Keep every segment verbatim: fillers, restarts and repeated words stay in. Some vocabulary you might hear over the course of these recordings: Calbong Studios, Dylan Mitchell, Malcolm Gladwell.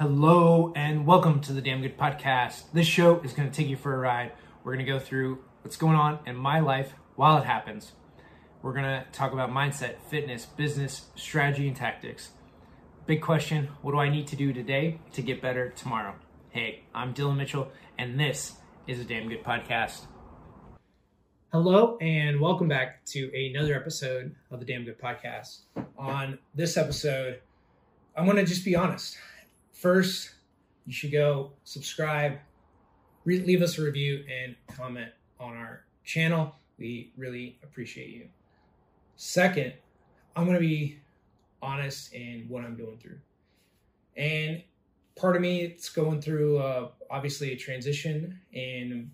Hello and welcome to the Damn Good Podcast. This show is going to take you for a ride. We're going to go through what's going on in my life while it happens. We're going to talk about mindset, fitness, business, strategy, and tactics. Big question, what do I need to do today to get better tomorrow? Hey, I'm Dylan Mitchell and this is a Damn Good Podcast. Hello and welcome back to another episode of the Damn Good Podcast. On this episode, I'm going to just be honest. First, you should go subscribe, re- leave us a review, and comment on our channel. We really appreciate you. Second, I'm going to be honest in what I'm going through. And part of me, it's going through, uh, obviously, a transition in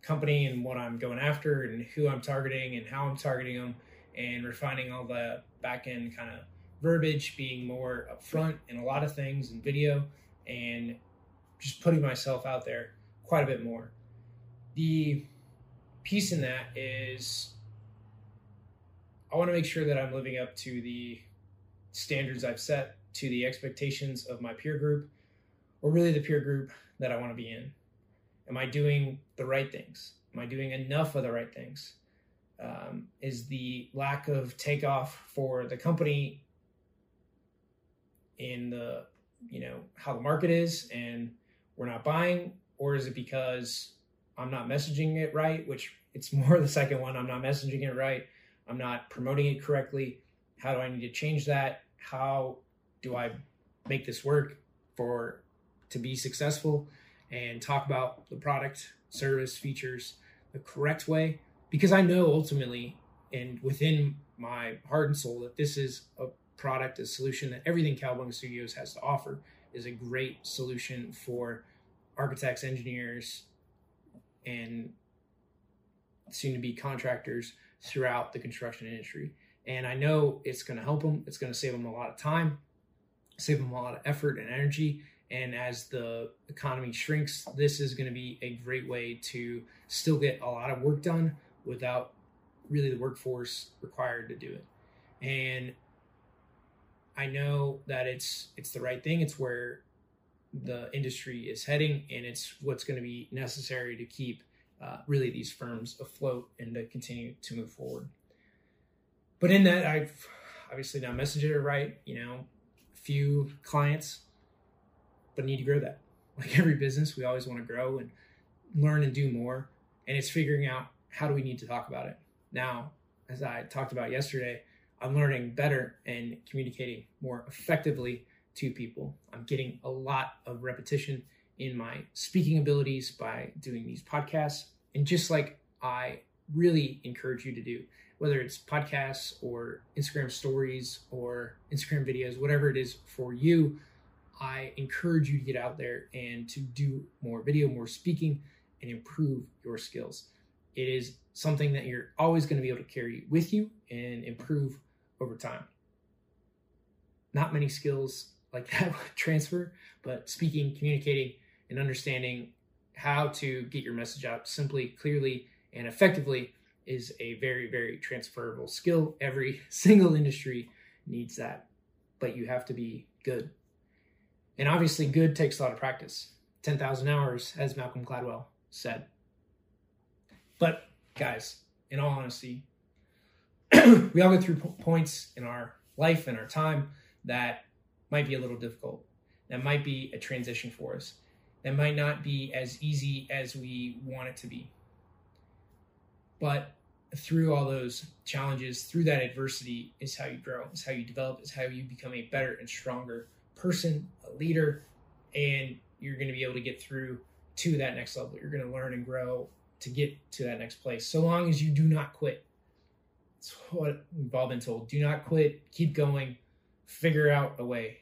company and what I'm going after and who I'm targeting and how I'm targeting them and refining all the back-end kind of verbiage, being more upfront in a lot of things and video and just putting myself out there quite a bit more. The piece in that is I want to make sure that I'm living up to the standards I've set, to the expectations of my peer group, or really the peer group that I want to be in. Am I doing the right things? Am I doing enough of the right things? Um, is the lack of takeoff for the company in the, you know, how the market is and we're not buying, or is it because I'm not messaging it right, which it's more the second one. I'm not messaging it right. I'm not promoting it correctly. How do I need to change that? How do I make this work for, to be successful and talk about the product, service, features, the correct way? Because I know ultimately and within my heart and soul that this is a product, a solution that everything Calbong Studios has to offer is a great solution for architects, engineers, and soon to be contractors throughout the construction industry. And I know it's going to help them. It's going to save them a lot of time, save them a lot of effort and energy. And as the economy shrinks, this is going to be a great way to still get a lot of work done without really the workforce required to do it. And I know that it's it's the right thing. It's where the industry is heading, and it's what's going to be necessary to keep uh, really these firms afloat and to continue to move forward. But in that, I've obviously not messaged it right. You know, few clients, but need to grow that. Like every business, we always want to grow and learn and do more. And it's figuring out how do we need to talk about it. Now, as I talked about yesterday, I'm learning better and communicating more effectively to people. I'm getting a lot of repetition in my speaking abilities by doing these podcasts. And just like I really encourage you to do, whether it's podcasts or Instagram stories or Instagram videos, whatever it is for you, I encourage you to get out there and to do more video, more speaking, and improve your skills. It is something that you're always going to be able to carry with you and improve over time. Not many skills like that would transfer, but speaking, communicating, and understanding how to get your message out simply, clearly, and effectively is a very, very transferable skill. Every single industry needs that, but you have to be good. And obviously good takes a lot of practice. ten thousand hours, as Malcolm Gladwell said. But guys, in all honesty, we all go through po- points in our life and our time that might be a little difficult, that might be a transition for us, that might not be as easy as we want it to be. But through all those challenges, through that adversity is how you grow, is how you develop, is how you become a better and stronger person, a leader, and you're going to be able to get through to that next level. You're going to learn and grow to get to that next place, so long as you do not quit. It's what we've all been told. Do not quit. Keep going. Figure out a way.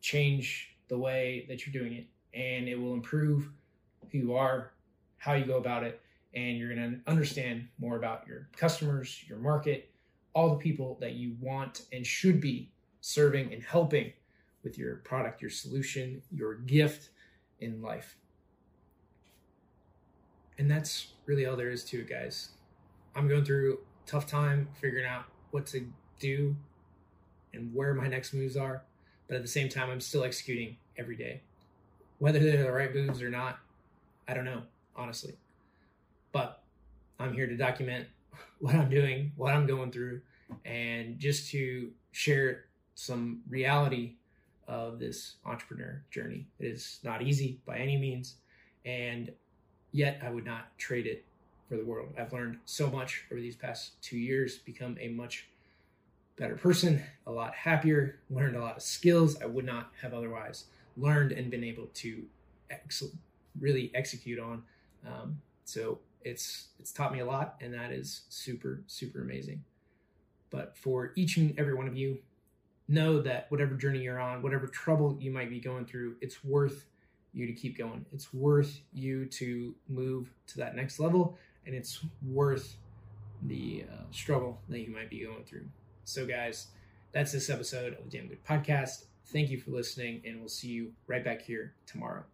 Change the way that you're doing it. And it will improve who you are, how you go about it. And you're going to understand more about your customers, your market, all the people that you want and should be serving and helping with your product, your solution, your gift in life. And that's really all there is to it, guys. I'm going through tough time figuring out what to do and where my next moves are. But at the same time, I'm still executing every day. Whether they're the right moves or not, I don't know, honestly. But I'm here to document what I'm doing, what I'm going through, and just to share some reality of this entrepreneur journey. It is not easy by any means, and yet I would not trade it for the world. I've learned so much over these past two years, become a much better person, a lot happier, learned a lot of skills I would not have otherwise learned and been able to ex- really execute on. Um, so it's it's taught me a lot, and that is super, super amazing. But for each and every one of you, know that whatever journey you're on, whatever trouble you might be going through, it's worth you to keep going. It's worth you to move to that next level, and it's worth the uh, struggle that you might be going through. So guys, that's this episode of the Damn Good Podcast. Thank you for listening, and we'll see you right back here tomorrow.